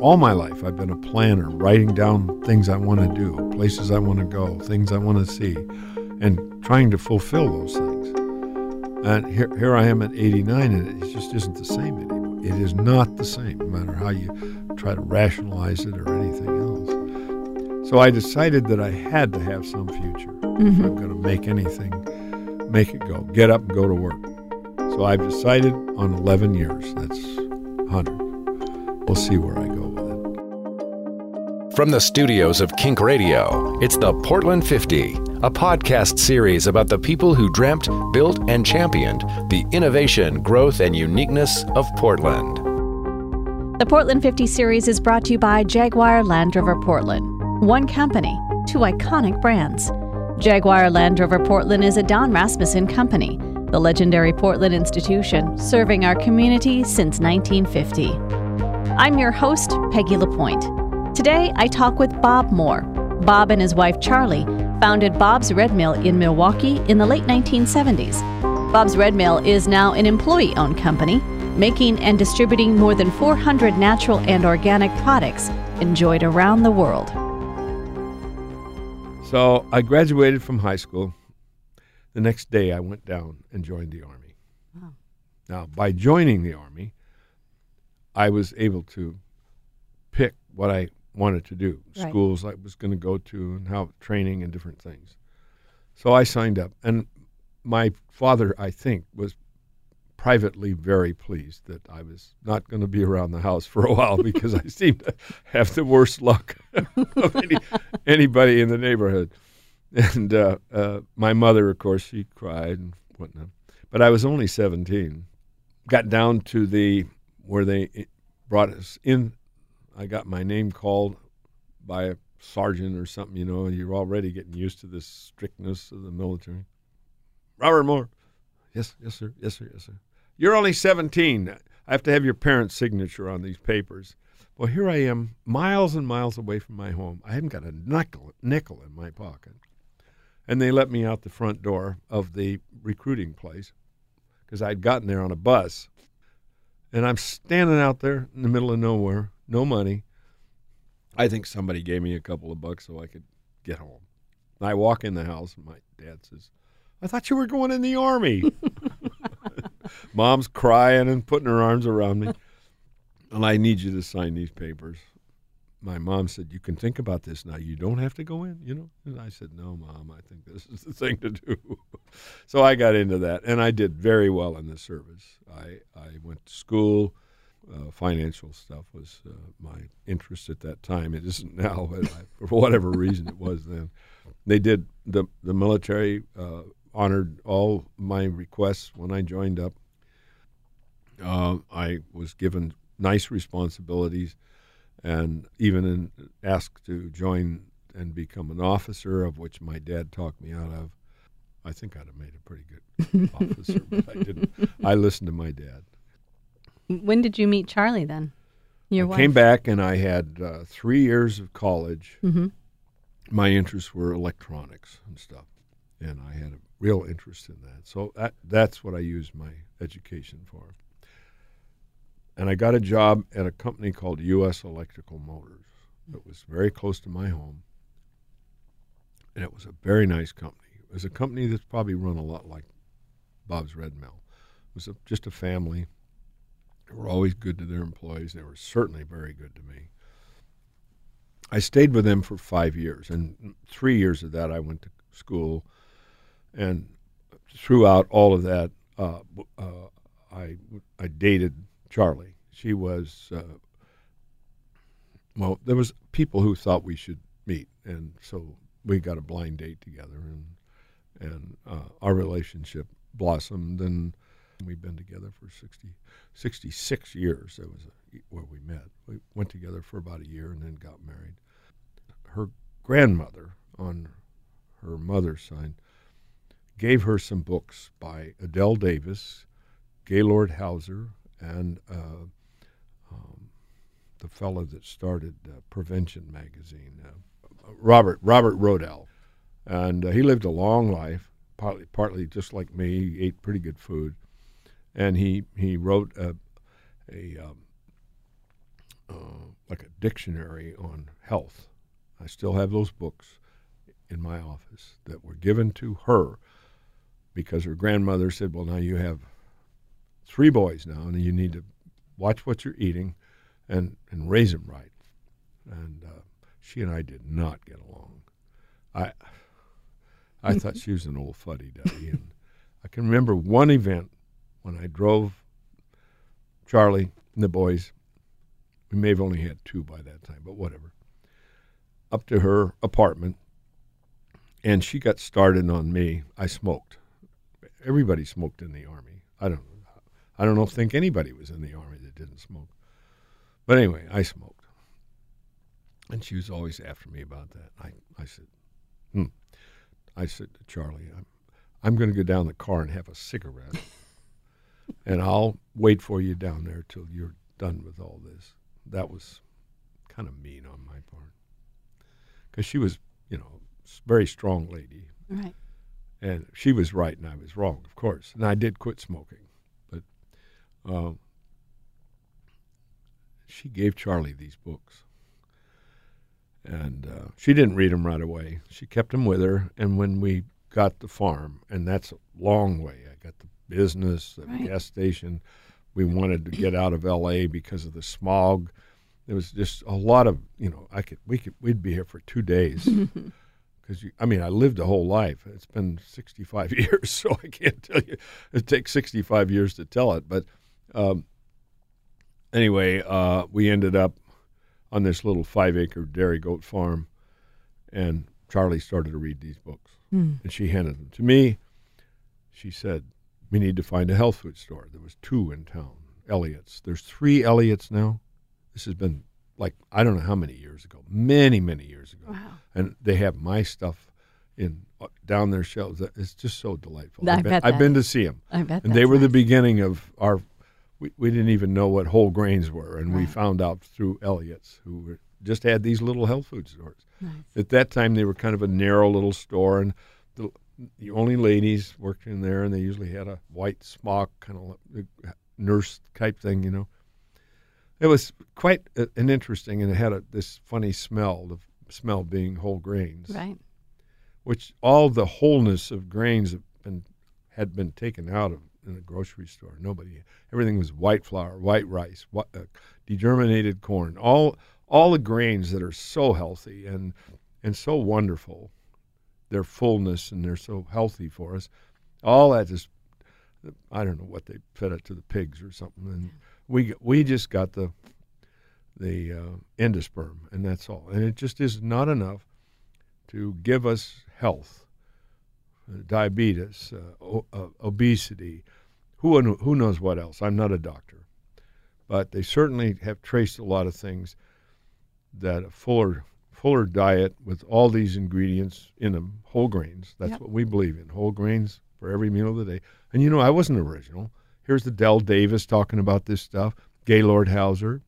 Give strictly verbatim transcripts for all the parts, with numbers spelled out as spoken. All my life, I've been a planner, writing down things I want to do, places I want to go, things I want to see, and trying to fulfill those things. And here, here I am at eighty-nine, and it just isn't the same anymore. It is not the same, no matter how you try to rationalize it or anything else. So I decided that I had to have some future. Mm-hmm. If I'm going to make anything, make it go. Get up and go to work. So I've decided on eleven years. That's one hundred. We'll see where I go. From the studios of Kink Radio, it's the Portland fifty, a podcast series about the people who dreamt, built, and championed the innovation, growth, and uniqueness of Portland. The Portland fifty series is brought to you by Jaguar Land Rover Portland. One company, two iconic brands. Jaguar Land Rover Portland is a Don Rasmussen company, the legendary Portland institution serving our community since nineteen fifty. I'm your host, Peggy LaPointe. Today, I talk with Bob Moore. Bob and his wife, Charlee, founded Bob's Red Mill in Milwaukee in the late nineteen seventies. Bob's Red Mill is now an employee-owned company, making and distributing more than four hundred natural and organic products enjoyed around the world. So I graduated from high school. The next day, I went down and joined the Army. Wow. Now, by joining the Army, I was able to pick what I wanted to do, right. Schools I was going to go to and how training and different things. So I signed up, and my father, I think, was privately very pleased that I was not going to be around the house for a while because I seemed to have the worst luck of any, anybody in the neighborhood. And uh, uh, my mother, of course, she cried and whatnot. But I was only seventeen. Got down to the where they brought us in. I got my name called by a sergeant or something, you know, and you're already getting used to this strictness of the military. Robert Moore. Yes, yes, sir. Yes, sir. Yes, sir. You're only seventeen. I have to have your parents' signature on these papers. Well, here I am, miles and miles away from my home. I hadn't got a nickel, nickel in my pocket. And they let me out the front door of the recruiting place because I'd gotten there on a bus. And I'm standing out there in the middle of nowhere. No money. I think somebody gave me a couple of bucks so I could get home. And I walk in the house, and my dad says, I thought you were going in the Army. Mom's crying and putting her arms around me. And I need you to sign these papers. My mom said, you can think about this now. You don't have to go in, you know? And I said, no, Mom, I think this is the thing to do. So I got into that, and I did very well in the service. I, I went to school. Uh, financial stuff was uh, my interest at that time. It isn't now, but I, for whatever reason it was then. They did, the, the military uh, honored all my requests when I joined up. Uh, I was given nice responsibilities and even in, asked to join and become an officer, of which my dad talked me out of. I think I'd have made a pretty good officer, but I didn't. I listened to my dad. When did you meet Charlee then? Your I wife? Came back and I had uh, three years of college. Mm-hmm. My interests were electronics and stuff, and I had a real interest in that. So that, that's what I used my education for. And I got a job at a company called U S Electrical Motors. It was very close to my home, and it was a very nice company. It was a company that's probably run a lot like Bob's Red Mill. It was a, just a family. They were always good to their employees. They were certainly very good to me. I stayed with them for five years, and three years of that I went to school. And throughout all of that, uh, uh, I, I dated Charlee. She was, uh, well, there was people who thought we should meet, and so we got a blind date together, and, and uh, our relationship blossomed, and we've been together for sixty, sixty-six years. That was a, where we met. We went together for about a year and then got married. Her grandmother, on her mother's side, gave her some books by Adelle Davis, Gaylord Hauser, and uh, um, the fellow that started uh, Prevention magazine, uh, Robert Robert Rodell. And uh, he lived a long life, partly, partly just like me. He ate pretty good food. And he, he wrote a, a um, uh, like a dictionary on health. I still have those books in my office that were given to her because her grandmother said, well, now you have three boys now, and you need to watch what you're eating and, and raise them right. And uh, she and I did not get along. I I thought she was an old fuddy-duddy. And I can remember one event when I drove Charlee and the boys. We may have only had two by that time, but whatever. Up to her apartment, and she got started on me. I smoked. Everybody smoked in the Army. I don't I don't know think anybody was in the Army that didn't smoke. But anyway, I smoked. And she was always after me about that. I, I said, hmm. I said to Charlee, I'm, I'm going to go down the car and have a cigarette, and I'll wait for you down there till you're done with all this. That was kind of mean on my part. Because she was, you know, very strong lady. Right. And she was right and I was wrong, of course. And I did quit smoking. But uh, she gave Charlee these books. And uh, she didn't read them right away. She kept them with her. And when we got the farm, and that's a long way. I got the business, the right. gas station. We wanted to get out of L A because of the smog. There was just a lot of, you know, I could, we could, we'd be here for two days. Because, I mean, I lived a whole life. It's been sixty-five years, so I can't tell you. It takes sixty-five years to tell it. But um, anyway, uh, we ended up on this little five-acre dairy goat farm, and Charlee started to read these books. Mm. And she handed them to me. She said, we need to find a health food store. There was two in town, Elliot's. There's three Elliot's now. This has been like, I don't know how many years ago, many, many years ago. Wow. And they have my stuff in uh, down their shelves. It's just so delightful. I I've, bet, bet I've been to see them. I bet. And they were nice. The beginning of our, we, we didn't even know what whole grains were. And right. we found out through Elliot's, who were, just had these little health food stores. Nice. At that time, they were kind of a narrow little store. And the, the only ladies worked in there. And they usually had a white smock, kind of nurse type thing, you know. It was quite a, an interesting, and it had a, this funny smell, the smell being whole grains. Right. Which all the wholeness of grains have been, had been taken out of in a grocery store. Nobody, everything was white flour, white rice, wh- uh, degerminated corn, all all the grains that are so healthy and and so wonderful, their fullness, and they're so healthy for us. All that just, I don't know what they fed it to the pigs or something. And, We we just got the the uh, endosperm, and that's all. And it just is not enough to give us health, uh, diabetes, uh, o- uh, obesity, who who knows what else. I'm not a doctor. But they certainly have traced a lot of things that a fuller, fuller diet with all these ingredients in them, whole grains, that's yep. what we believe in, whole grains for every meal of the day. And, you know, I wasn't original. Here's Adelle Davis talking about this stuff, Gaylord Hauser,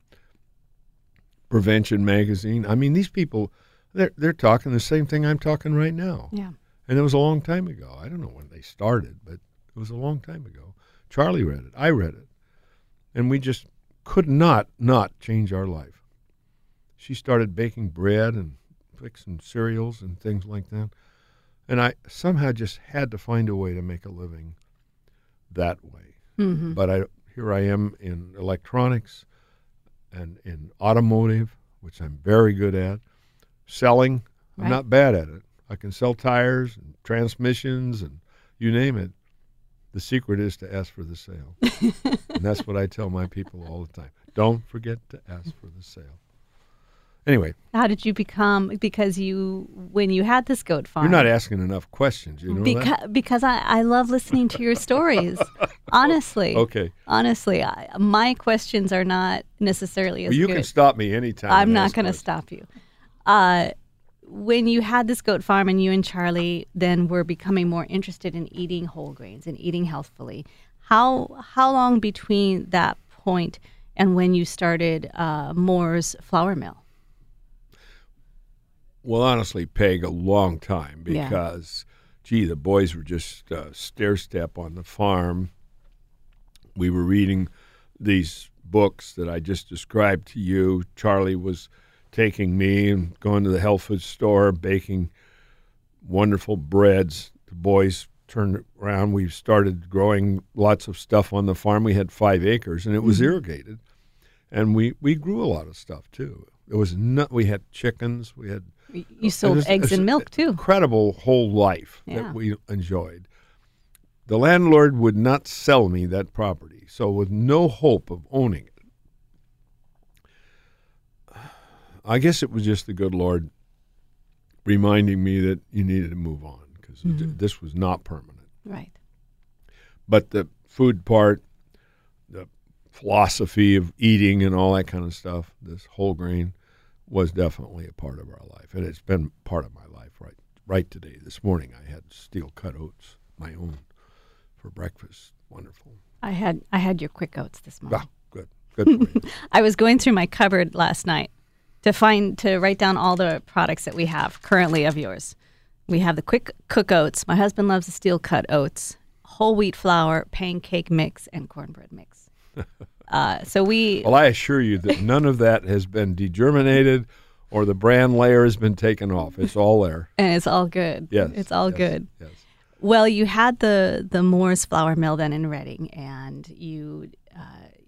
Prevention magazine. I mean, these people, they're, they're talking the same thing I'm talking right now. Yeah. And it was a long time ago. I don't know when they started, but it was a long time ago. Charlee read it. I read it. And we just could not not change our life. She started baking bread and fixing cereals and things like that. And I somehow just had to find a way to make a living that way. Mm-hmm. But I, here I am in electronics and in automotive, which I'm very good at. Selling, I'm right. not bad at it. I can sell tires and transmissions and you name it. The secret is to ask for the sale. And that's what I tell my people all the time. Don't forget to ask for the sale. Anyway. How did you become, because you, when you had this goat farm. You're not asking enough questions, you know Beca- that? Because I, I love listening to your stories, honestly. Okay. Honestly, I, my questions are not necessarily as well, you good. You can stop me anytime. I'm not going to stop you. Uh, when you had this goat farm and you and Charlee then were becoming more interested in eating whole grains and eating healthfully, how how long between that point and when you started uh, Moore's Flour Mill? Well, honestly, Peg, a long time because, yeah. gee, the boys were just uh, stair-step on the farm. We were reading these books that I just described to you. Charlee was taking me and going to the health food store, baking wonderful breads. The boys turned around. We started growing lots of stuff on the farm. We had five acres, and it was mm-hmm. irrigated. And we, we grew a lot of stuff, too. It was not, we had chickens. We had You sold was, eggs and milk, too. Incredible whole life yeah. that we enjoyed. The landlord would not sell me that property, so with no hope of owning it, I guess it was just the good Lord reminding me that you needed to move on because mm-hmm. this was not permanent. Right. But the food part, the philosophy of eating and all that kind of stuff, this whole grain, was definitely a part of our life, and it's been part of my life right right today. This morning I had steel-cut oats, my own, for breakfast. Wonderful. I had I had your quick oats this morning. Ah, good. Good. I was going through my cupboard last night to find to write down all the products that we have currently of yours. We have the quick cook oats. My husband loves the steel-cut oats, whole wheat flour, pancake mix, and cornbread mix. Uh, so we Well, I assure you that none of that has been degerminated or the bran layer has been taken off. It's all there. And it's all good. Yes. It's all yes, good. Yes. Well, you had the, the Morris Flour Mill then in Redding, and you... Uh,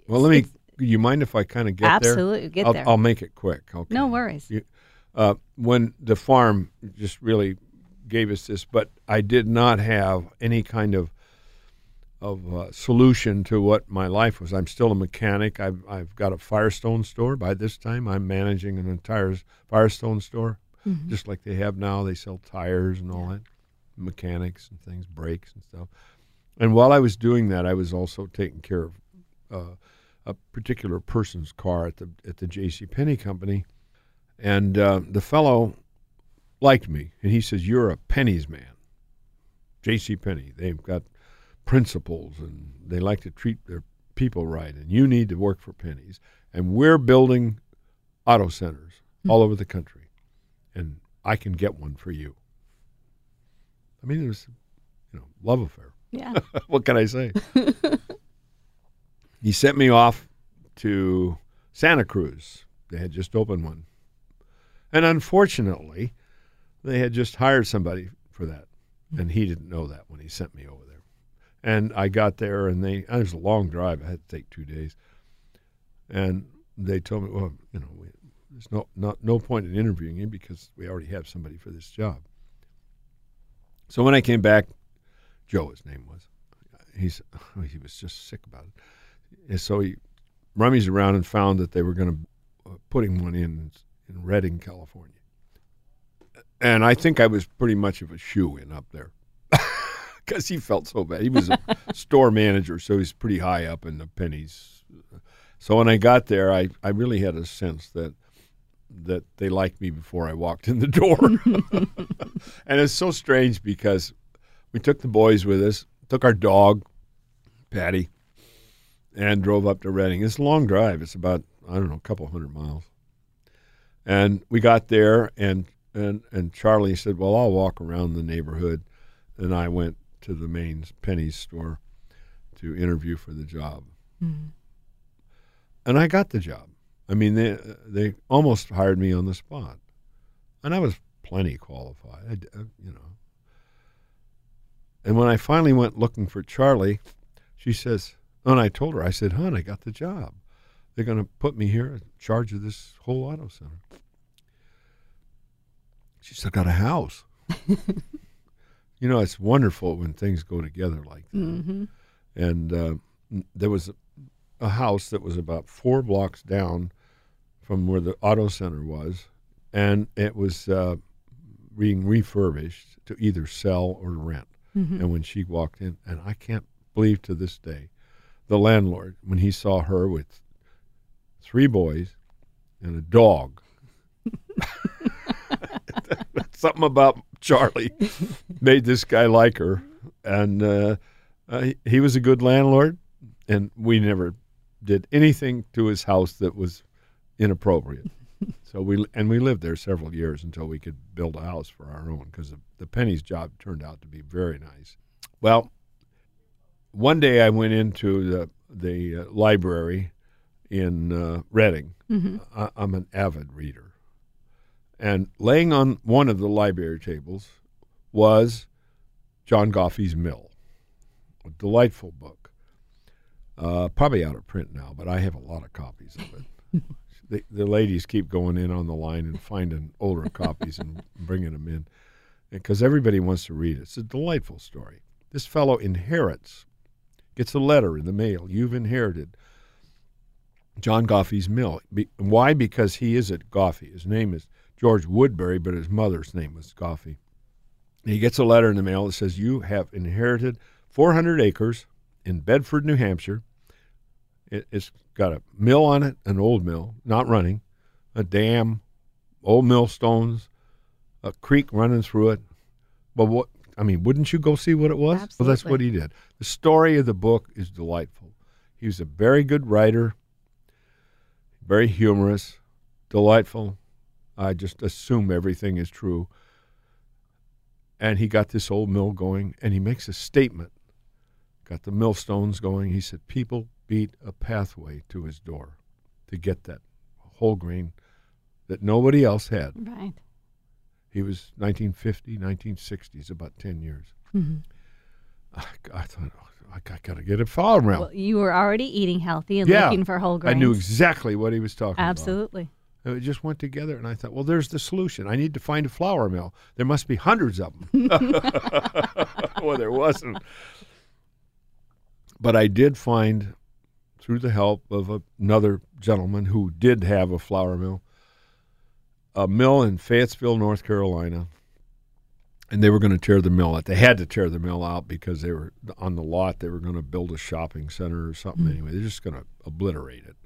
well, let me... You mind if I kind of get absolutely, there? Absolutely, get I'll, there. I'll make it quick. Okay. No worries. You, uh, when the farm just really gave us this, but I did not have any kind of... of uh, solution to what my life was. I'm still a mechanic. I've, I've got a Firestone store. By this time, I'm managing an entire Firestone store, mm-hmm. just like they have now. They sell tires and all yeah. that, mechanics and things, brakes and stuff. And while I was doing that, I was also taking care of uh, a particular person's car at the at the J C. Penney company. And uh, the fellow liked me, and he says, "You're a Penney's man, J C. Penney. They've got principles, and they like to treat their people right, and you need to work for Penney's, and we're building auto centers mm-hmm. all over the country, and I can get one for you." I mean, it was, you know, love affair. Yeah. What can I say? He sent me off to Santa Cruz. They had just opened one, and unfortunately, they had just hired somebody for that, mm-hmm. and he didn't know that when he sent me over there. And I got there, and they, it was a long drive. I had to take two days. And they told me, well, you know, we, there's no, not, no point in interviewing you because we already have somebody for this job. So when I came back, Joe, his name was, he's, he was just sick about it. And so he rummies around and found that they were going to uh, putting one in in Redding, California. And I think I was pretty much of a shoo-in up there. Because he felt so bad. He was a store manager, so he's pretty high up in the Penney's. So when I got there, I, I really had a sense that that they liked me before I walked in the door. And it's so strange because we took the boys with us, took our dog, Patty, and drove up to Redding. It's a long drive. It's about, I don't know, a couple hundred miles. And we got there, and, and, and Charlee said, "Well, I'll walk around the neighborhood." And I went to the main Penney's store to interview for the job. Mm-hmm. And I got the job. I mean, they they almost hired me on the spot. And I was plenty qualified, I, you know. And when I finally went looking for Charlee, she says, and I told her, I said, "Hon, I got the job. They're going to put me here in charge of this whole auto center." She said, "I got a house." You know, it's wonderful when things go together like that. Mm-hmm. And uh, there was a, a house that was about four blocks down from where the auto center was, and it was uh, being refurbished to either sell or rent. Mm-hmm. And when she walked in, and I can't believe to this day, the landlord, when he saw her with three boys and a dog, something about Charlee made this guy like her, and uh, uh, he was a good landlord, and we never did anything to his house that was inappropriate. So we and we lived there several years until we could build a house for our own, because the, the Penney's job turned out to be very nice. Well, one day I went into the the uh, library in uh, Redding. Mm-hmm. I, I'm an avid reader. And laying on one of the library tables was John Goffey's Mill, a delightful book. Uh, probably out of print now, but I have a lot of copies of it. the, the ladies keep going in on the line and finding older copies and bringing them in because everybody wants to read it. It's a delightful story. This fellow inherits, gets a letter in the mail. You've inherited John Goffey's Mill. Be, why? Because he is at Goffey. His name is George Woodbury, but his mother's name was Goffey. And he gets a letter in the mail that says, you have inherited four hundred acres in Bedford, New Hampshire. It, it's got a mill on it, an old mill, not running, a dam, old millstones, a creek running through it. But what, I mean, wouldn't you go see what it was? Absolutely. Well, that's what he did. The story of the book is delightful. He was a very good writer, very humorous, delightful. I just assume everything is true. And he got this old mill going, and he makes a statement. Got the millstones going. He said, people beat a pathway to his door to get that whole grain that nobody else had. Right. He was nineteen fifty, nineteen sixties, about ten years. Mm-hmm. I, I thought, oh, I, I got to get a farm around. Well, you were already eating healthy and yeah, looking for whole grains. I knew exactly what he was talking Absolutely. About. Absolutely. It just went together, and I thought, well, there's the solution. I need to find a flour mill. There must be hundreds of them. Well, there wasn't. But I did find, through the help of a, another gentleman who did have a flour mill, a mill in Fayetteville, North Carolina, and they were going to tear the mill out. They had to tear the mill out because they were on the lot. They were going to build a shopping center or something. Mm-hmm. Anyway, they're just going to obliterate it.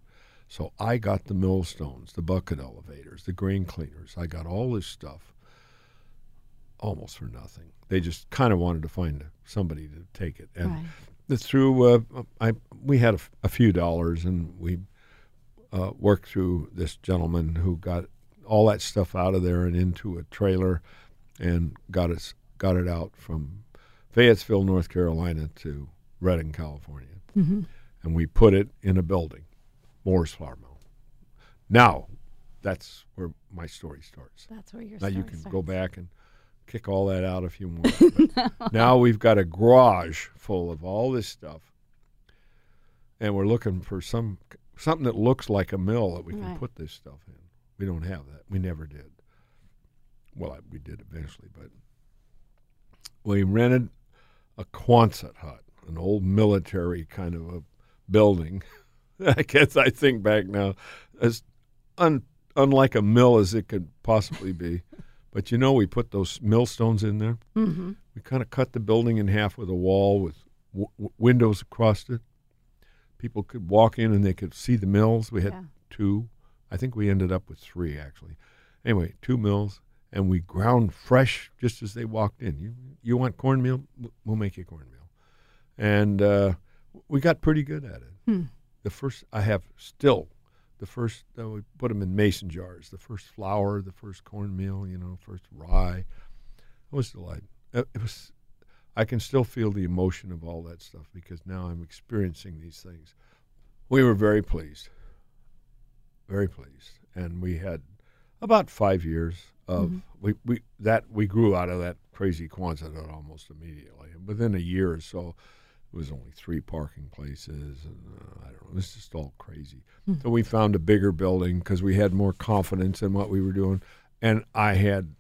So I got the millstones, the bucket elevators, the grain cleaners. I got all this stuff almost for nothing. They just kind of wanted to find somebody to take it. And right. through, uh, I we had a, a few dollars, and we uh, worked through this gentleman who got all that stuff out of there and into a trailer and got it, got it out from Fayetteville, North Carolina to Redding, California. Mm-hmm. And we put it in a building. Morris Farm Mill. Now, that's where my story starts. That's where your now story Now you can starts. Go back and kick all that out if you want. No. Now we've got a garage full of all this stuff, and we're looking for some something that looks like a mill that we can right. put this stuff in. We don't have that. We never did. Well, I, we did eventually, but we rented a Quonset hut, an old military kind of a building. I guess I think back now, as un, unlike a mill as it could possibly be. But, you know, we put those millstones in there. Mm-hmm. We kind of cut the building in half with a wall with w- w- windows across it. People could walk in and they could see the mills. We had yeah. two. I think we ended up with three, actually. Anyway, two mills, and we ground fresh just as they walked in. You, you want cornmeal? We'll make you cornmeal. And uh, we got pretty good at it. Hmm. The first, I have still, the first, uh, we put them in mason jars, the first flour, the first cornmeal, you know, first rye. It was delightful. It was, I can still feel the emotion of all that stuff because now I'm experiencing these things. We were very pleased, very pleased. And we had about five years of, mm-hmm. we, we that we grew out of that crazy Quonset almost immediately. And within a year or so, it was only three parking places, and uh, I don't know. It was just all crazy. Mm-hmm. So we found a bigger building because we had more confidence in what we were doing, and I had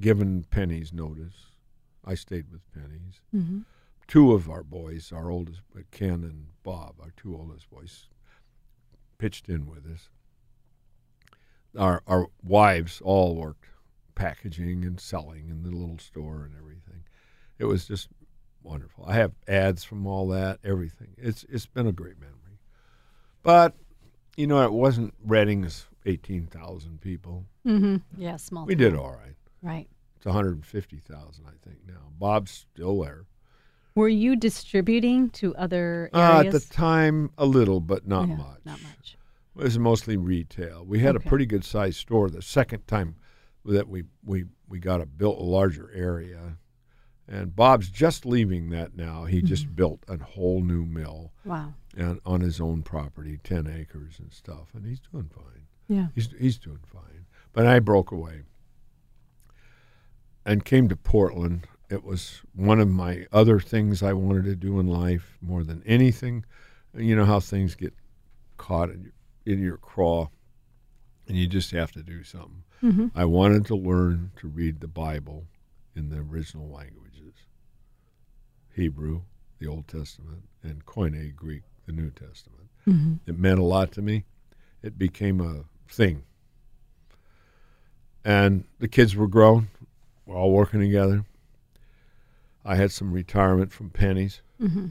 given Penny's notice. I stayed with Penny's. Mm-hmm. Two of our boys, our oldest, Ken and Bob, our two oldest boys, pitched in with us. Our, our wives all worked packaging and selling in the little store and everything. It was just wonderful. I have ads from all that, everything. It's it's been a great memory. But, you know, it wasn't Redding's eighteen thousand people. Mm-hmm. Yeah, small. We town. Did all right. Right. It's one hundred fifty thousand, I think, now. Bob's still there. Were you distributing to other areas? Uh, at the time, a little, but not yeah, much. Not much. It was mostly retail. We had okay. a pretty good-sized store the second time that we, we, we got a built a larger area. And Bob's just leaving that now. He mm-hmm. just built a whole new mill. Wow. And on his own property, ten acres and stuff. And he's doing fine. Yeah. He's he's doing fine. But I broke away and came to Portland. It was one of my other things I wanted to do in life more than anything. You know how things get caught in your, in your craw, and you just have to do something. Mm-hmm. I wanted to learn to read the Bible in the original languages, Hebrew, the Old Testament, and Koine Greek, the New Testament. Mm-hmm. It meant a lot to me. It became a thing. And the kids were grown. We're all working together. I had some retirement from Pennies. Mm-hmm.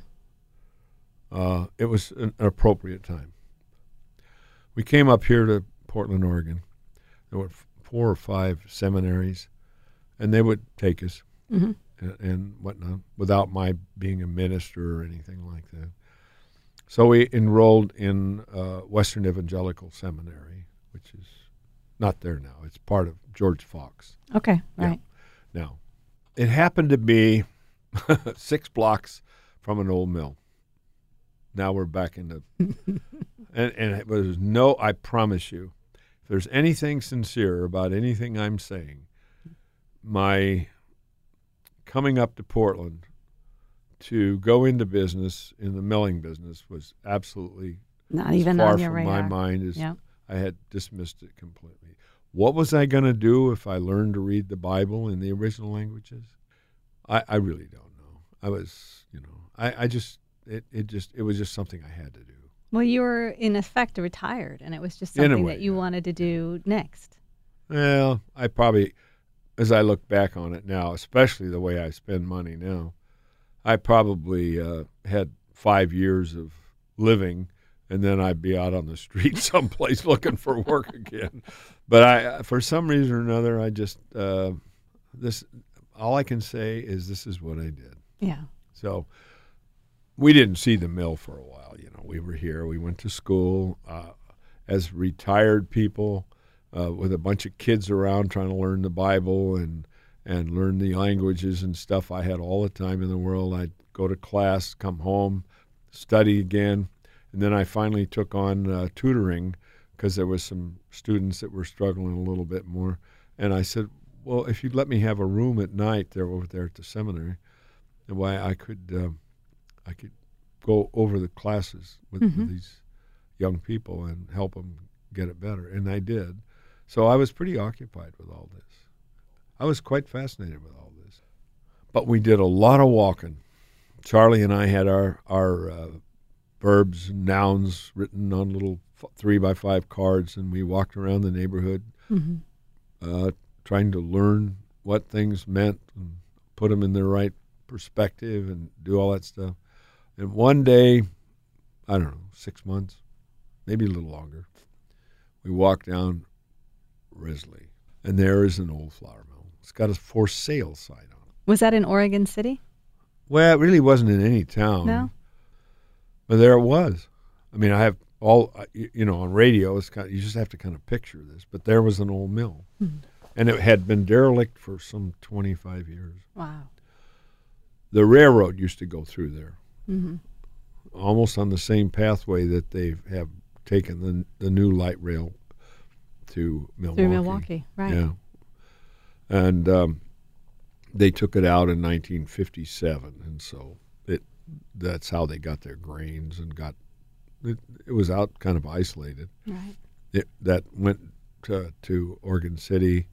Uh, it was an appropriate time. We came up here to Portland, Oregon. There were four or five seminaries, and they would take us mm-hmm. and, and whatnot without my being a minister or anything like that. So we enrolled in uh, Western Evangelical Seminary, which is not there now. It's part of George Fox. Okay, right. Yeah. Now, it happened to be six blocks from an old mill. Now we're back in the, and, and it was no, I promise you, if there's anything sincere about anything I'm saying, my coming up to Portland to go into business, in the milling business, was absolutely not even far on your from radar. My mind as yep. I had dismissed it completely. What was I going to do if I learned to read the Bible in the original languages? I, I really don't know. I was, you know, I, I just, it, it just, it was just something I had to do. Well, you were, in effect, retired, and it was just something way, that you yeah. wanted to do next. Well, I probably, as I look back on it now, especially the way I spend money now, I probably uh, had five years of living, and then I'd be out on the street someplace looking for work again. But I, for some reason or another, I just, uh, this, all I can say is this is what I did. Yeah. So we didn't see the mill for a while. You know, we were here. We went to school uh, as retired people uh, with a bunch of kids around trying to learn the Bible and, and learn the languages and stuff. I had all the time in the world. I'd go to class, come home, study again. And then I finally took on uh, tutoring because there was some students that were struggling a little bit more. And I said, well, if you'd let me have a room at night there over there at the seminary, why I could uh, I could go over the classes with, mm-hmm. with these young people and help them get it better. And I did. So I was pretty occupied with all this. I was quite fascinated with all this. But we did a lot of walking. Charlee and I had our... our uh, verbs and nouns written on little f- three by five cards, and we walked around the neighborhood mm-hmm. uh, trying to learn what things meant and put them in their right perspective and do all that stuff. And one day, I don't know, six months, maybe a little longer, we walked down Risley, and there is an old flour mill. It's got a for sale sign on it. Was that in Oregon City? Well, it really wasn't in any town. No? But there it was. I mean, I have all, you know, on radio, it's kind of, you just have to kind of picture this. But there was an old mill. Mm-hmm. And it had been derelict for some twenty-five years. Wow. The railroad used to go through there, mm-hmm. almost on the same pathway that they have taken the the new light rail to Milwaukie. Through Milwaukie, right. Yeah. And um, they took it out in nineteen fifty-seven, and so... that's how they got their grains and got it, it was out kind of isolated. Right. It, that went to, to Oregon City,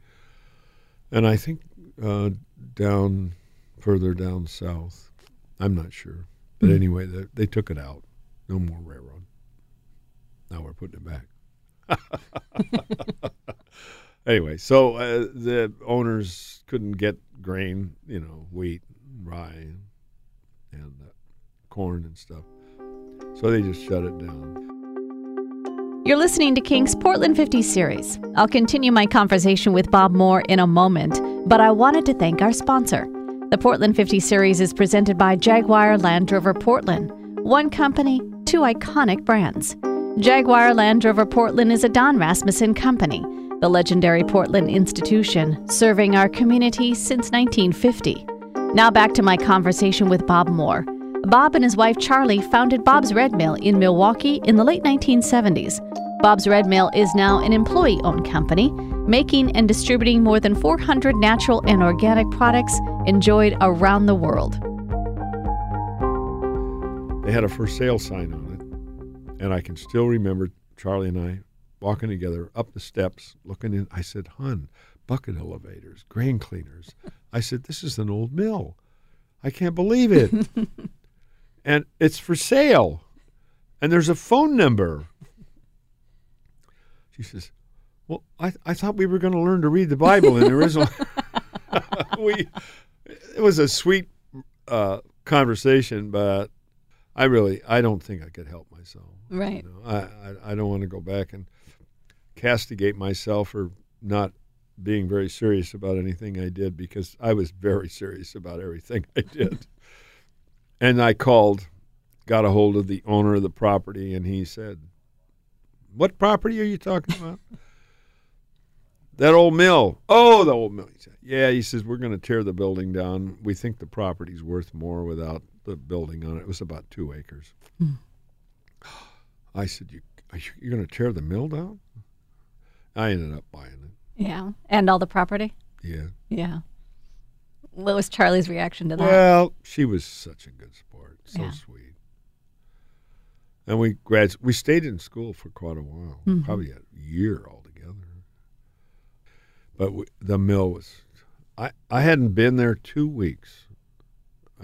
and I think uh, down further down south. I'm not sure, but mm-hmm. anyway, they, they took it out. No more railroad. Now we're putting it back. Anyway, so uh, the owners couldn't get grain, you know, wheat, rye, and. Uh, corn and stuff. So they just shut it down. You're listening to Kink's Portland fifty series. I'll continue my conversation with Bob Moore in a moment, but I wanted to thank our sponsor. The Portland fifty series is presented by Jaguar Land Rover Portland. One company, two iconic brands. Jaguar Land Rover Portland is a Don Rasmussen company, the legendary Portland institution serving our community since nineteen fifty. Now back to my conversation with Bob Moore. Bob and his wife Charlee founded Bob's Red Mill in Milwaukee in the late nineteen seventies. Bob's Red Mill is now an employee-owned company, making and distributing more than four hundred natural and organic products enjoyed around the world. They had a for sale sign on it, and I can still remember Charlee and I walking together up the steps, looking in. I said, "Hun, bucket elevators, grain cleaners." I said, "This is an old mill. I can't believe it." And it's for sale. And there's a phone number. She says, "Well, I th- I thought we were going to learn to read the Bible in the original." we, it was a sweet uh, conversation, but I really, I don't think I could help myself. Right. You know, I, I, I don't want to go back and castigate myself for not being very serious about anything I did, because I was very serious about everything I did. And I called, got a hold of the owner of the property, and he said, "What property are you talking about?" "That old mill." "Oh, the old mill." He said, "Yeah," he says, "we're going to tear the building down. We think the property's worth more without the building on it." It was about two acres. Mm. I said, you, are you, you're going to tear the mill down? I ended up buying it. Yeah. And all the property? Yeah. Yeah. What was Charlee's reaction to that? Well, she was such a good sport. So yeah. Sweet. And we grad- we stayed in school for quite a while, mm-hmm. probably a year altogether. But we, the mill was, I, I hadn't been there two weeks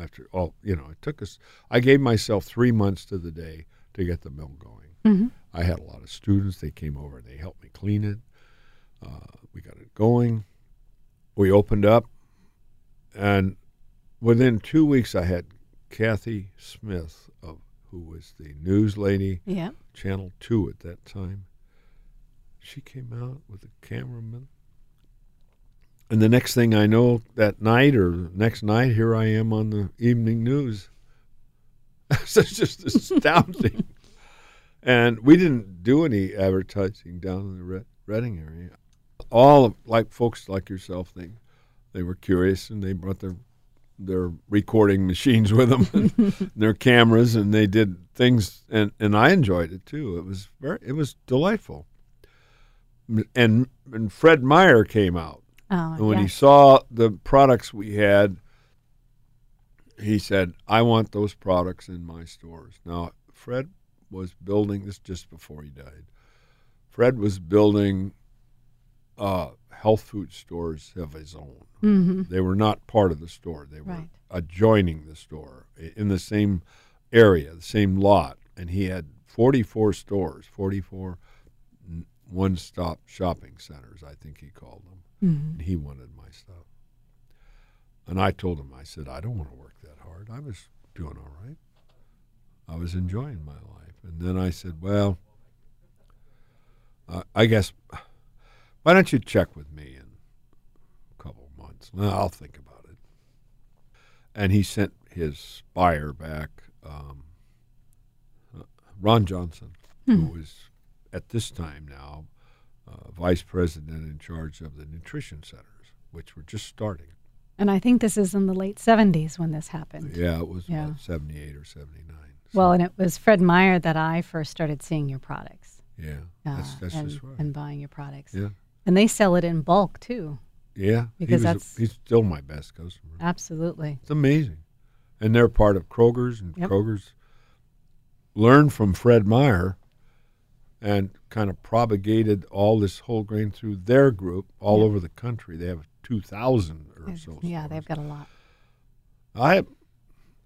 after all, you know, it took us, I gave myself three months to the day to get the mill going. Mm-hmm. I had a lot of students. They came over and they helped me clean it. Uh, we got it going. We opened up. And within two weeks, I had Kathy Smith of who was the news lady, yeah. Channel two at that time. She came out with a cameraman. And the next thing I know, that night or next night, here I am on the evening news. It's just astounding. And we didn't do any advertising down in the Red- Redding area. All of, like folks like yourself, they, they were curious, and they brought their their recording machines with them and their cameras, and they did things, and, and I enjoyed it too. It was very, it was delightful. And and Fred Meyer came out. Oh, and when yeah. he saw the products we had, he said, "I want those products in my stores." Now, Fred was building, this just before he died, Fred was building uh, health food stores of his own. Mm-hmm. They were not part of the store. They were right. adjoining the store in the same area, the same lot. And he had forty-four stores, forty-four one-stop shopping centers, I think he called them. Mm-hmm. And he wanted my stuff. And I told him, I said, "I don't want to work that hard. I was doing all right. I was enjoying my life." And then I said, "Well, uh, I guess, why don't you check with me in a couple of months? Well, I'll think about it." And he sent his buyer back, um, uh, Ron Johnson, hmm. who was at this time now uh, vice president in charge of the nutrition centers, which were just starting. And I think this is in the late seventies when this happened. Yeah, it was yeah. about seventy-eight or seventy-nine. So. Well, and it was Fred Meyer that I first started seeing your products. Yeah, uh, that's, that's and, just right. And buying your products. Yeah. And they sell it in bulk, too. Yeah. Because that's... A, he's still my best customer. Absolutely. It's amazing. And they're part of Kroger's, and yep. Kroger's learned from Fred Meyer and kind of propagated all this whole grain through their group all yep. over the country. They have two thousand or it's, so. Yeah, stores. They've got a lot. I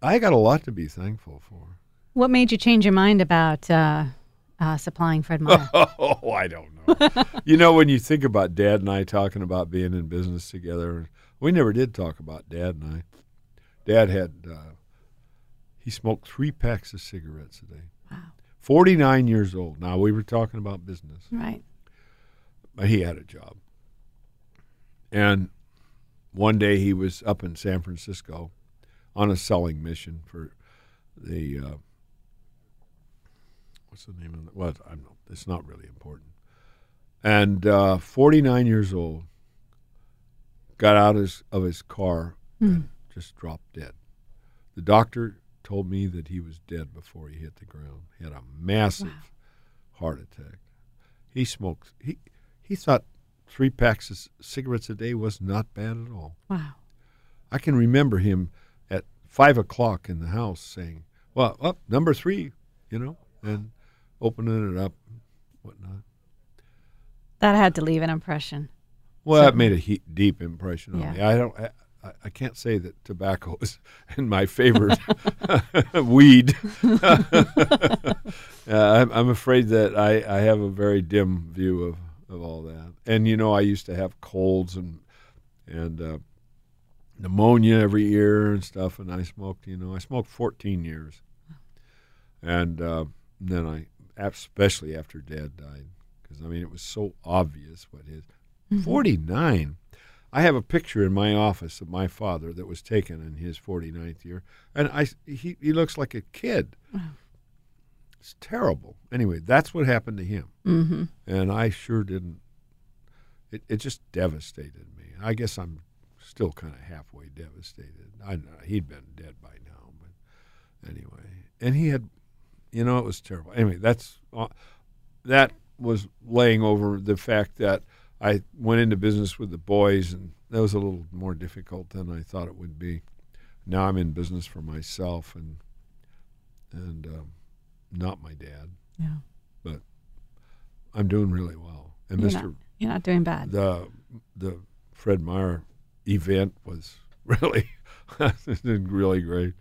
I got a lot to be thankful for. What made you change your mind about uh, uh, supplying Fred Meyer? Oh, I don't know. You know, when you think about Dad and I talking about being in business together, we never did talk about Dad and I. Dad had, uh, he smoked three packs of cigarettes a day. Wow. forty-nine years old. Now, we were talking about business. Right. But he had a job. And one day he was up in San Francisco on a selling mission for the, uh, what's the name of it? Well, I'm not, it's not really important. And uh, forty-nine years old, got out his, of his car mm. and just dropped dead. The doctor told me that he was dead before he hit the ground. He had a massive wow. heart attack. He smoked. He he thought three packs of cigarettes a day was not bad at all. Wow. I can remember him at five o'clock in the house saying, well, up oh, number three, you know, and opening it up and whatnot. That had to leave an impression. Well, so, that made a he- deep impression on yeah. me. I don't. I, I can't say that tobacco is in my favorite weed. uh, I'm, I'm afraid that I, I have a very dim view of, of all that. And, you know, I used to have colds and and uh, pneumonia every year and stuff, and I smoked, you know. I smoked fourteen years. And uh, then I, especially after Dad died, because, I mean, it was so obvious what his mm-hmm. forty-nine. I have a picture in my office of my father that was taken in his forty-ninth year, and I, he, he looks like a kid. Wow. It's terrible. Anyway, that's what happened to him, mm-hmm. and I sure didn't. It it just devastated me. I guess I'm still kind of halfway devastated. I know he'd been dead by now, but anyway, and he had, you know, it was terrible. Anyway, that's uh, that was laying over the fact that I went into business with the boys, and that was a little more difficult than I thought it would be. Now I'm in business for myself, and and um, not my dad. Yeah. But I'm doing really well. And you're Mister Not, you're not doing bad. The the Fred Meyer event was really really great,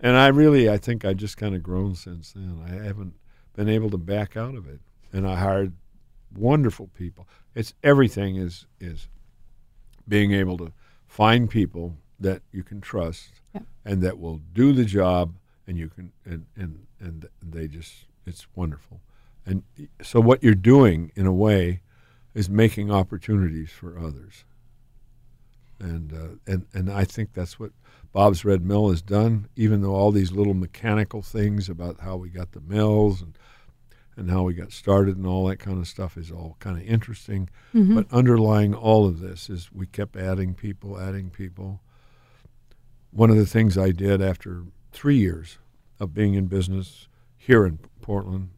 and I really I think I just kind of grown since then. I haven't been able to back out of it, and I hired wonderful people. It's everything is is being able to find people that you can trust yep. and that will do the job, and you can and and and they just it's wonderful. And so what you're doing in a way is making opportunities for others. And uh, and and I think that's what Bob's Red Mill has done. Even though all these little mechanical things about how we got the mills and and how we got started and all that kind of stuff is all kind of interesting. Mm-hmm. But underlying all of this is we kept adding people, adding people. One of the things I did after three years of being in business here in Portland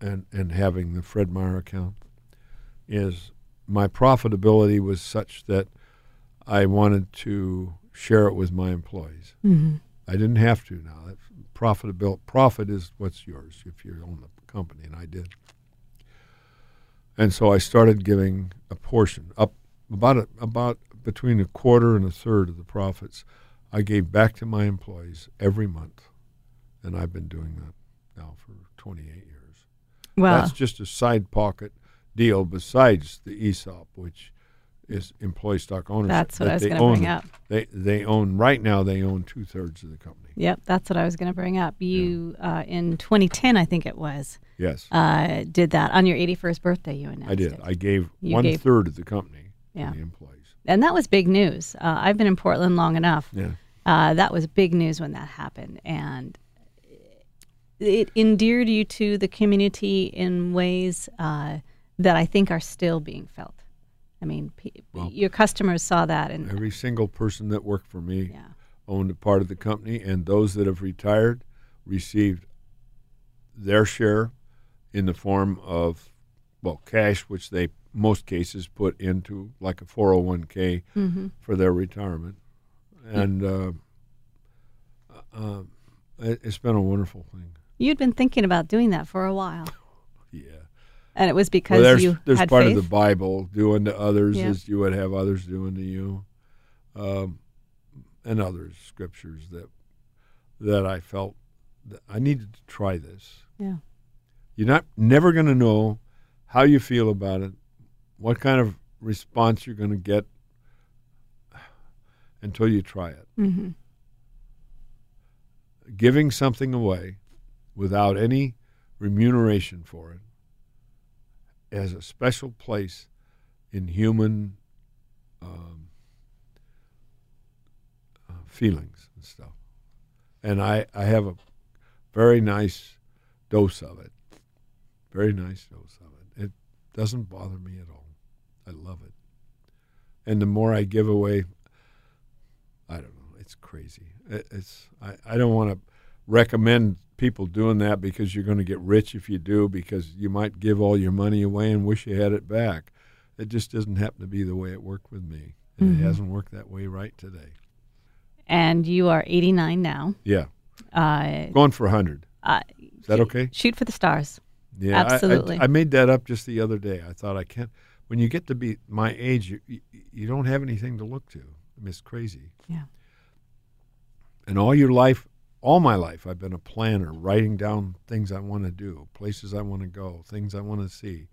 and, and having the Fred Meyer account is my profitability was such that I wanted to share it with my employees. Mm-hmm. I didn't have to now. That's profitable. Profit is what's yours if you own the company, and I did. And so I started giving a portion, up about a, about between a quarter and a third of the profits I gave back to my employees every month, and I've been doing that now for twenty-eight years. Wow. That's just a side pocket deal besides the E S O P, which is employee stock ownership. That's what that I was going to bring up. They they own, right now they own two-thirds of the company. Yep, that's what I was going to bring up. You, yeah. uh, in twenty ten, I think it was, Yes. Uh, did that on your eighty-first birthday, you announced I did. It. I gave you one-third gave, of the company yeah. to the employees. And that was big news. Uh, I've been in Portland long enough. Yeah. Uh, that was big news when that happened, and it endeared you to the community in ways uh, that I think are still being felt. I mean, p- well, your customers saw that. And every single person that worked for me yeah. owned a part of the company, and those that have retired received their share in the form of, well, cash, which they, most cases, put into like a four oh one k mm-hmm. for their retirement. And yeah. uh, uh, it's been a wonderful thing. You'd been thinking about doing that for a while. Yeah. And it was because well, there's, you there's had part faith? Of the Bible, do unto others yeah. as you would have others do unto you, um, and other scriptures that that I felt that I needed to try this. Yeah, you're not never going to know how you feel about it, what kind of response you're going to get until you try it. Mm-hmm. Giving something away without any remuneration for it has a special place in human um, uh, feelings and stuff. And I, I have a very nice dose of it. Very nice dose of it. It doesn't bother me at all. I love it. And the more I give away, I don't know. It's crazy. It, it's I, I don't want to recommend people doing that because you're going to get rich if you do, because you might give all your money away and wish you had it back. It just doesn't happen to be the way it worked with me. And mm-hmm. It hasn't worked that way right today. And you are eighty-nine now. Yeah. Uh, Going for one hundred. Uh, Is that okay? Shoot for the stars. Yeah, absolutely. I, I, I made that up just the other day. I thought I can't. When you get to be my age, you, you, you don't have anything to look to. I mean, it's crazy. Yeah. And all your life, all my life, I've been a planner, writing down things I want to do, places I want to go, things I want to see,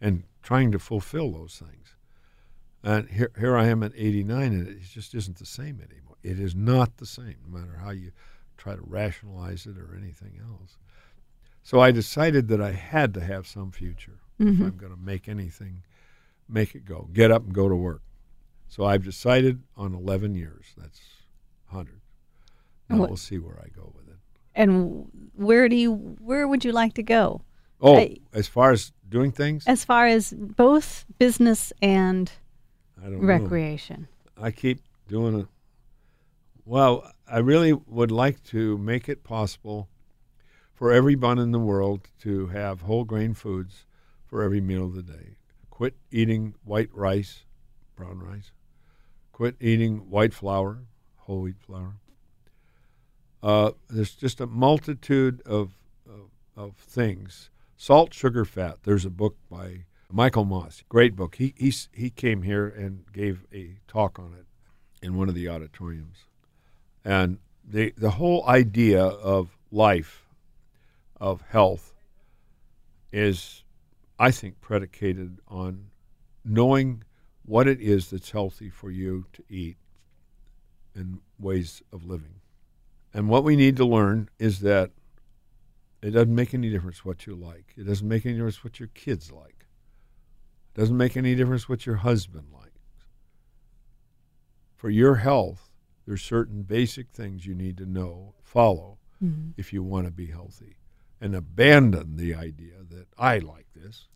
and trying to fulfill those things. And here, here I am at eighty-nine, and it just isn't the same anymore. It is not the same, no matter how you try to rationalize it or anything else. So I decided that I had to have some future mm-hmm. if I'm going to make anything, make it go, get up and go to work. So I've decided on eleven years. That's one hundred. Now what, we'll see where I go with it. And where do you? Where would you like to go? Oh, I, as far as doing things? As far as both business and... I don't recreation. Know. I keep doing it. Well, I really would like to make it possible for everyone in the world to have whole grain foods for every meal of the day. Quit eating white rice, brown rice. Quit eating white flour, whole wheat flour. Uh, there's just a multitude of, of of things. Salt, sugar, fat. There's a book by Michael Moss, great book. He he he came here and gave a talk on it in one of the auditoriums, and the the whole idea of life, of health, is, I think, predicated on knowing what it is that's healthy for you to eat and ways of living. And what we need to learn is that it doesn't make any difference what you like. It doesn't make any difference what your kids like. Doesn't make any difference what your husband likes. For your health, there's certain basic things you need to know, follow, mm-hmm. if you want to be healthy. And abandon the idea that I like this.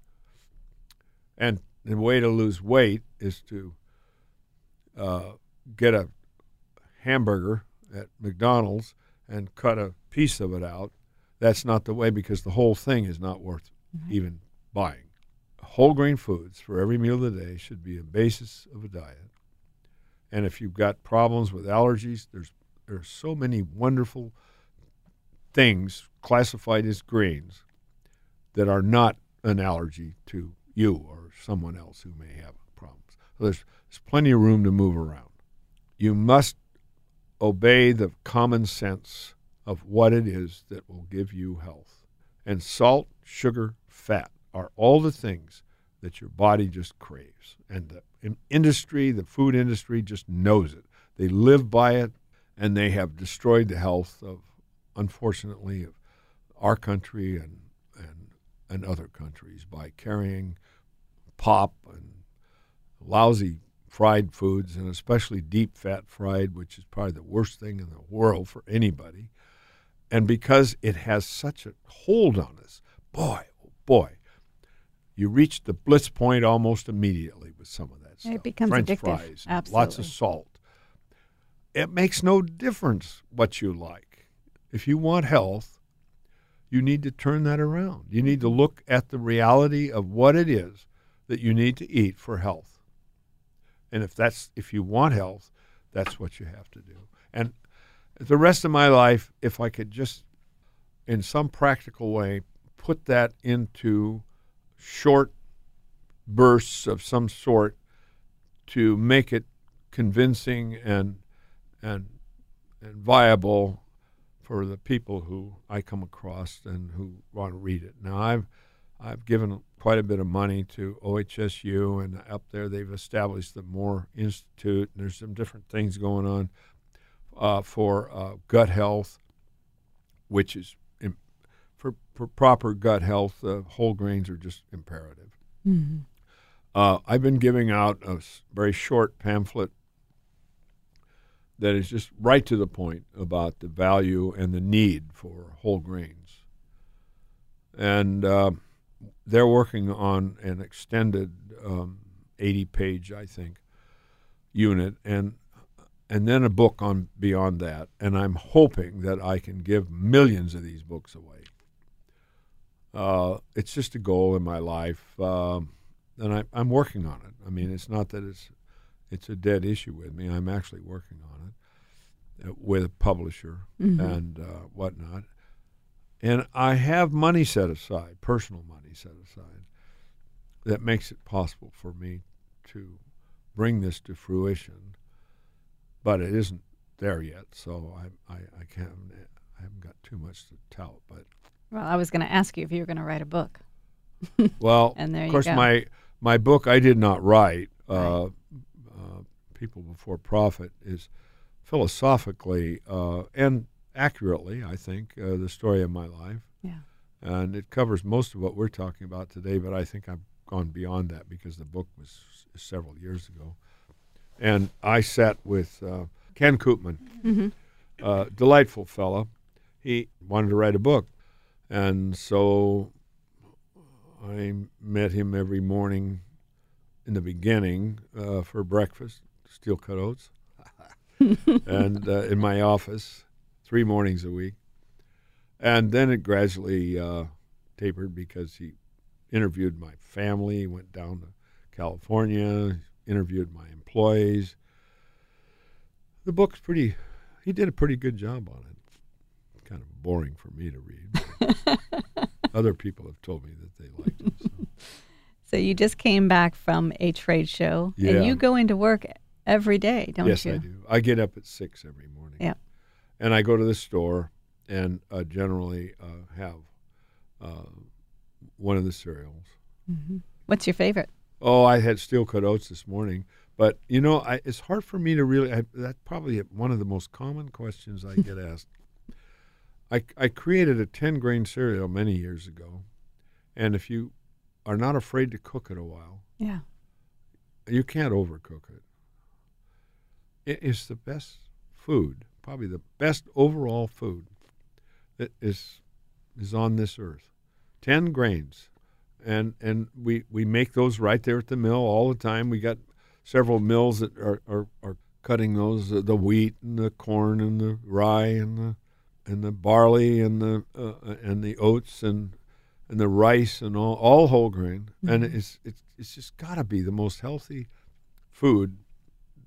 And the way to lose weight is to uh, get a hamburger at McDonald's and cut a piece of it out. That's not the way, because the whole thing is not worth mm-hmm. even buying. Whole grain foods for every meal of the day should be a basis of a diet. And if you've got problems with allergies, there's there are so many wonderful things classified as greens that are not an allergy to you or someone else who may have problems. So there's, there's plenty of room to move around. You must obey the common sense of what it is that will give you health. And salt, sugar, fat are all the things that your body just craves. And the industry, the food industry, just knows it. They live by it, and they have destroyed the health of, unfortunately, of our country and and, and other countries by carrying pop and lousy fried foods, and especially deep fat fried, which is probably the worst thing in the world for anybody. And because it has such a hold on us, boy, oh boy, you reach the blitz point almost immediately with some of that stuff. It becomes French addictive. Fries, absolutely. Lots of salt. It makes no difference what you like. If you want health, you need to turn that around. You need to look at the reality of what it is that you need to eat for health. And if that's if you want health, that's what you have to do. And the rest of my life, if I could just, in some practical way, put that into short bursts of some sort to make it convincing and and and viable for the people who I come across and who want to read it. Now I've I've given quite a bit of money to O H S U, and up there they've established the Moore Institute, and there's some different things going on uh, for uh, gut health, which is For, for proper gut health, uh, whole grains are just imperative. Mm-hmm. Uh, I've been giving out a very short pamphlet that is just right to the point about the value and the need for whole grains. And uh, they're working on an extended um, eighty-page, I think, unit. And and then a book on beyond that. And I'm hoping that I can give millions of these books away. Uh, it's just a goal in my life, um, and I, I'm working on it. I mean, it's not that it's it's a dead issue with me. I'm actually working on it uh, with a publisher mm-hmm. and uh, whatnot. And I have money set aside, personal money set aside, that makes it possible for me to bring this to fruition. But it isn't there yet, so I I, I can't I haven't got too much to tout. But well, I was going to ask you if you were going to write a book. Well, and there of course, you go. my my book I did not write. Uh, right. uh, People Before Profit is philosophically uh, and accurately, I think, uh, the story of my life. Yeah. And it covers most of what we're talking about today, but I think I've gone beyond that because the book was s- several years ago. And I sat with uh, Ken Koopman, mm-hmm. uh, delightful fellow. He wanted to write a book. And so I met him every morning in the beginning uh, for breakfast, steel cut oats, and uh, in my office, three mornings a week. And then it gradually uh, tapered because he interviewed my family, went down to California, interviewed my employees. The book's pretty, he did a pretty good job on it. It's kind of boring for me to read. Other people have told me that they liked it. So. So you just came back from a trade show, yeah. and you go into work every day, don't yes, you? Yes, I do. I get up at six every morning. Yeah. And I go to the store and uh, generally uh, have uh, one of the cereals. Mm-hmm. What's your favorite? Oh, I had steel cut oats this morning, but you know, I, it's hard for me to really. I, that's probably one of the most common questions I get asked. I, I created a ten grain cereal many years ago, and if you are not afraid to cook it a while, yeah, you can't overcook it. It is the best food, probably the best overall food that is is on this earth. ten grains. And and we, we make those right there at the mill all the time. We got several mills that are, are, are cutting those, uh, the wheat and the corn and the rye and the and the barley and the uh, and the oats and and the rice and all all whole grain. Mm-hmm. And it's it's it's just got to be the most healthy food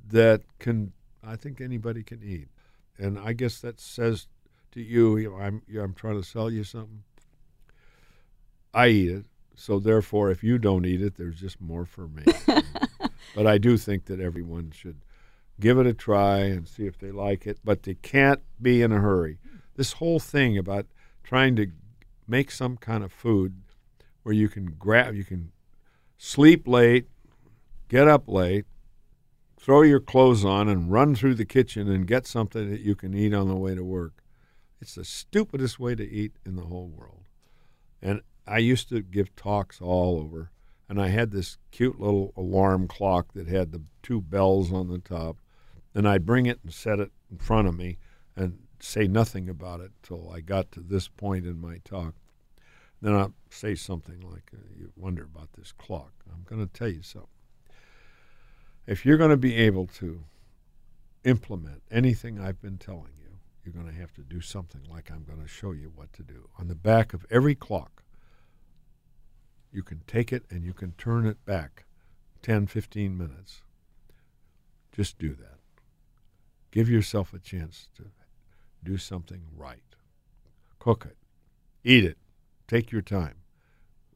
that can I think anybody can eat. And I guess that says to you, you know, I'm I'm trying to sell you something. I eat it. So, therefore, if you don't eat it, there's just more for me. But I do think that everyone should give it a try and see if they like it. But they can't be in a hurry. This whole thing about trying to make some kind of food where you can grab, you can sleep late, get up late, throw your clothes on and run through the kitchen and get something that you can eat on the way to work. It's the stupidest way to eat in the whole world. And I used to give talks all over, and I had this cute little alarm clock that had the two bells on the top, and I'd bring it and set it in front of me and say nothing about it till I got to this point in my talk. Then I'll say something like, you wonder about this clock. I'm going to tell you something. If you're going to be able to implement anything I've been telling you, you're going to have to do something like I'm going to show you what to do. On the back of every clock, you can take it and you can turn it back ten, fifteen minutes. Just do that. Give yourself a chance to do something right. Cook it. Eat it. Take your time.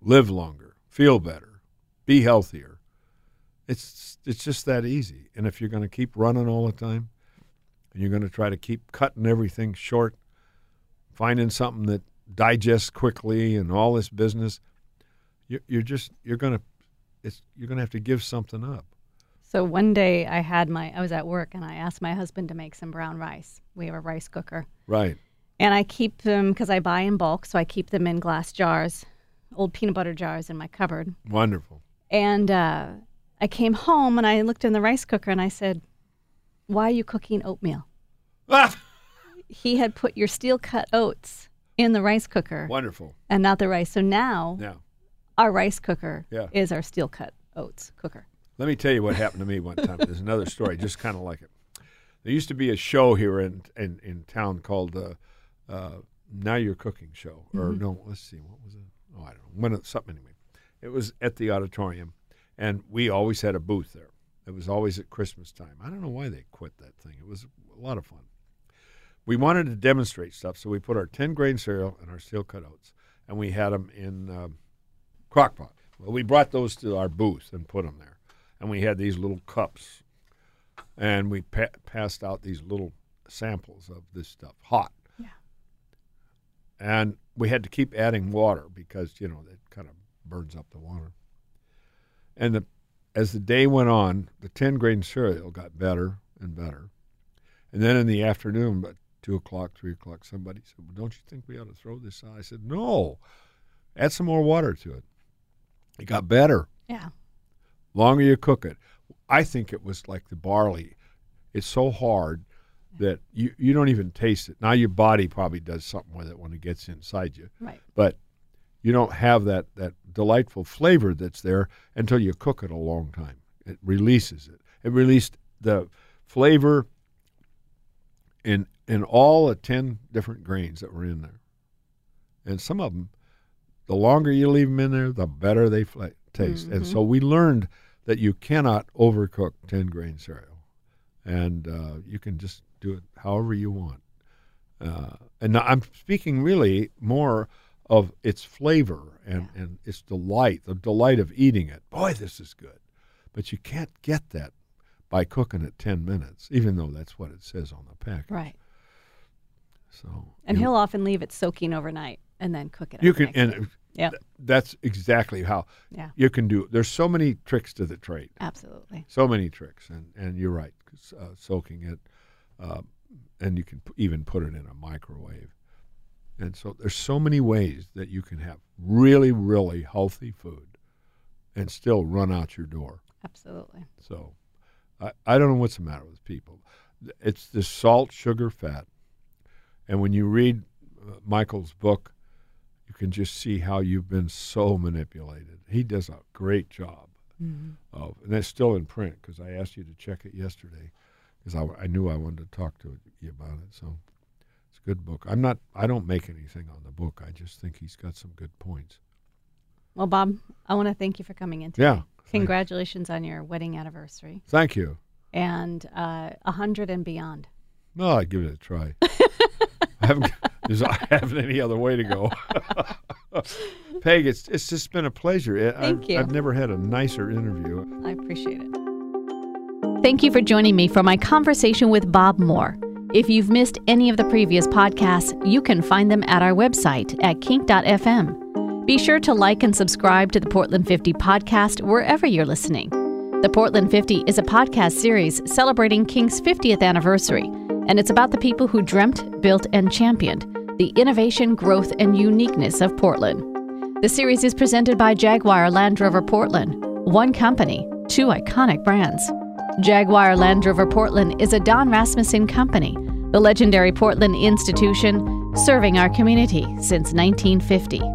Live longer. Feel better. Be healthier. It's it's just that easy. And if you're going to keep running all the time and you're going to try to keep cutting everything short, finding something that digests quickly and all this business, You're just you're gonna, it's you're gonna have to give something up. So one day I had my I was at work and I asked my husband to make some brown rice. We have a rice cooker, right? And I keep them because I buy in bulk, so I keep them in glass jars, old peanut butter jars in my cupboard. Wonderful. And uh, I came home and I looked in the rice cooker and I said, "Why are you cooking oatmeal?" Ah! He had put your steel cut oats in the rice cooker. Wonderful. And not the rice. So now. Yeah. Our rice cooker yeah. is our steel-cut oats cooker. Let me tell you what happened to me one time. There's another story just kind of like it. There used to be a show here in in, in town called uh, uh, Now You're Cooking Show. Or mm-hmm. no, let's see, what was it? Oh, I don't know. When, something anyway. It was at the auditorium, and we always had a booth there. It was always at Christmas time. I don't know why they quit that thing. It was a lot of fun. We wanted to demonstrate stuff, so we put our ten-grain cereal and our steel-cut oats, and we had them in um, crock pot. Well, we brought those to our booth and put them there, and we had these little cups, and we pa- passed out these little samples of this stuff, hot. Yeah. And we had to keep adding water because, you know, it kind of burns up the water. And the as the day went on, the ten-grain cereal got better and better. And then in the afternoon, about two o'clock, three o'clock, somebody said, well, don't you think we ought to throw this out? I said, no, add some more water to it. It got better. Yeah. Longer you cook it. I think it was like the barley. It's so hard that you, you don't even taste it. Now your body probably does something with it when it gets inside you. Right. But you don't have that, that delightful flavor that's there until you cook it a long time. It releases it. It released the flavor in in all the ten different grains that were in there. And some of them, the longer you leave them in there, the better they fl- taste. Mm-hmm. And so we learned that you cannot overcook ten-grain cereal. And uh, you can just do it however you want. Uh, and I'm speaking really more of its flavor and, yeah. and its delight, the delight of eating it. Boy, this is good. But you can't get that by cooking it ten minutes, even though that's what it says on the package. Right. So. And he'll know, often leave it soaking overnight and then cook it. You can, and yeah, th- that's exactly how yeah. you can do it. There's so many tricks to the trade. Absolutely. So many tricks, and, and you're right, uh, soaking it, uh, and you can p- even put it in a microwave. And so there's so many ways that you can have really, really healthy food and still run out your door. Absolutely. So I, I don't know what's the matter with people. It's the salt, sugar, fat. And when you read uh, Michael's book, you can just see how you've been so manipulated. He does a great job. Mm-hmm. of, And that's still in print because I asked you to check it yesterday because I, I knew I wanted to talk to you about it. So. Good book. I'm not, I don't make anything on the book. I just think he's got some good points. Well, Bob, I want to thank you for coming in today. Yeah. Congratulations thanks. on your wedding anniversary. Thank you. And uh, one hundred and beyond. No, well, I'd give it a try. I, haven't, I haven't any other way to go. Peg, it's, it's just been a pleasure. Thank I, you. I've never had a nicer interview. I appreciate it. Thank you for joining me for my conversation with Bob Moore. If you've missed any of the previous podcasts, you can find them at our website at kink dot f m. Be sure to like and subscribe to the Portland fifty podcast wherever you're listening. The Portland fifty is a podcast series celebrating Kink's fiftieth anniversary, and it's about the people who dreamt, built, and championed the innovation, growth, and uniqueness of Portland. The series is presented by Jaguar Land Rover Portland, one company, two iconic brands. Jaguar Land Rover Portland is a Don Rasmussen company, the legendary Portland institution serving our community since nineteen fifty.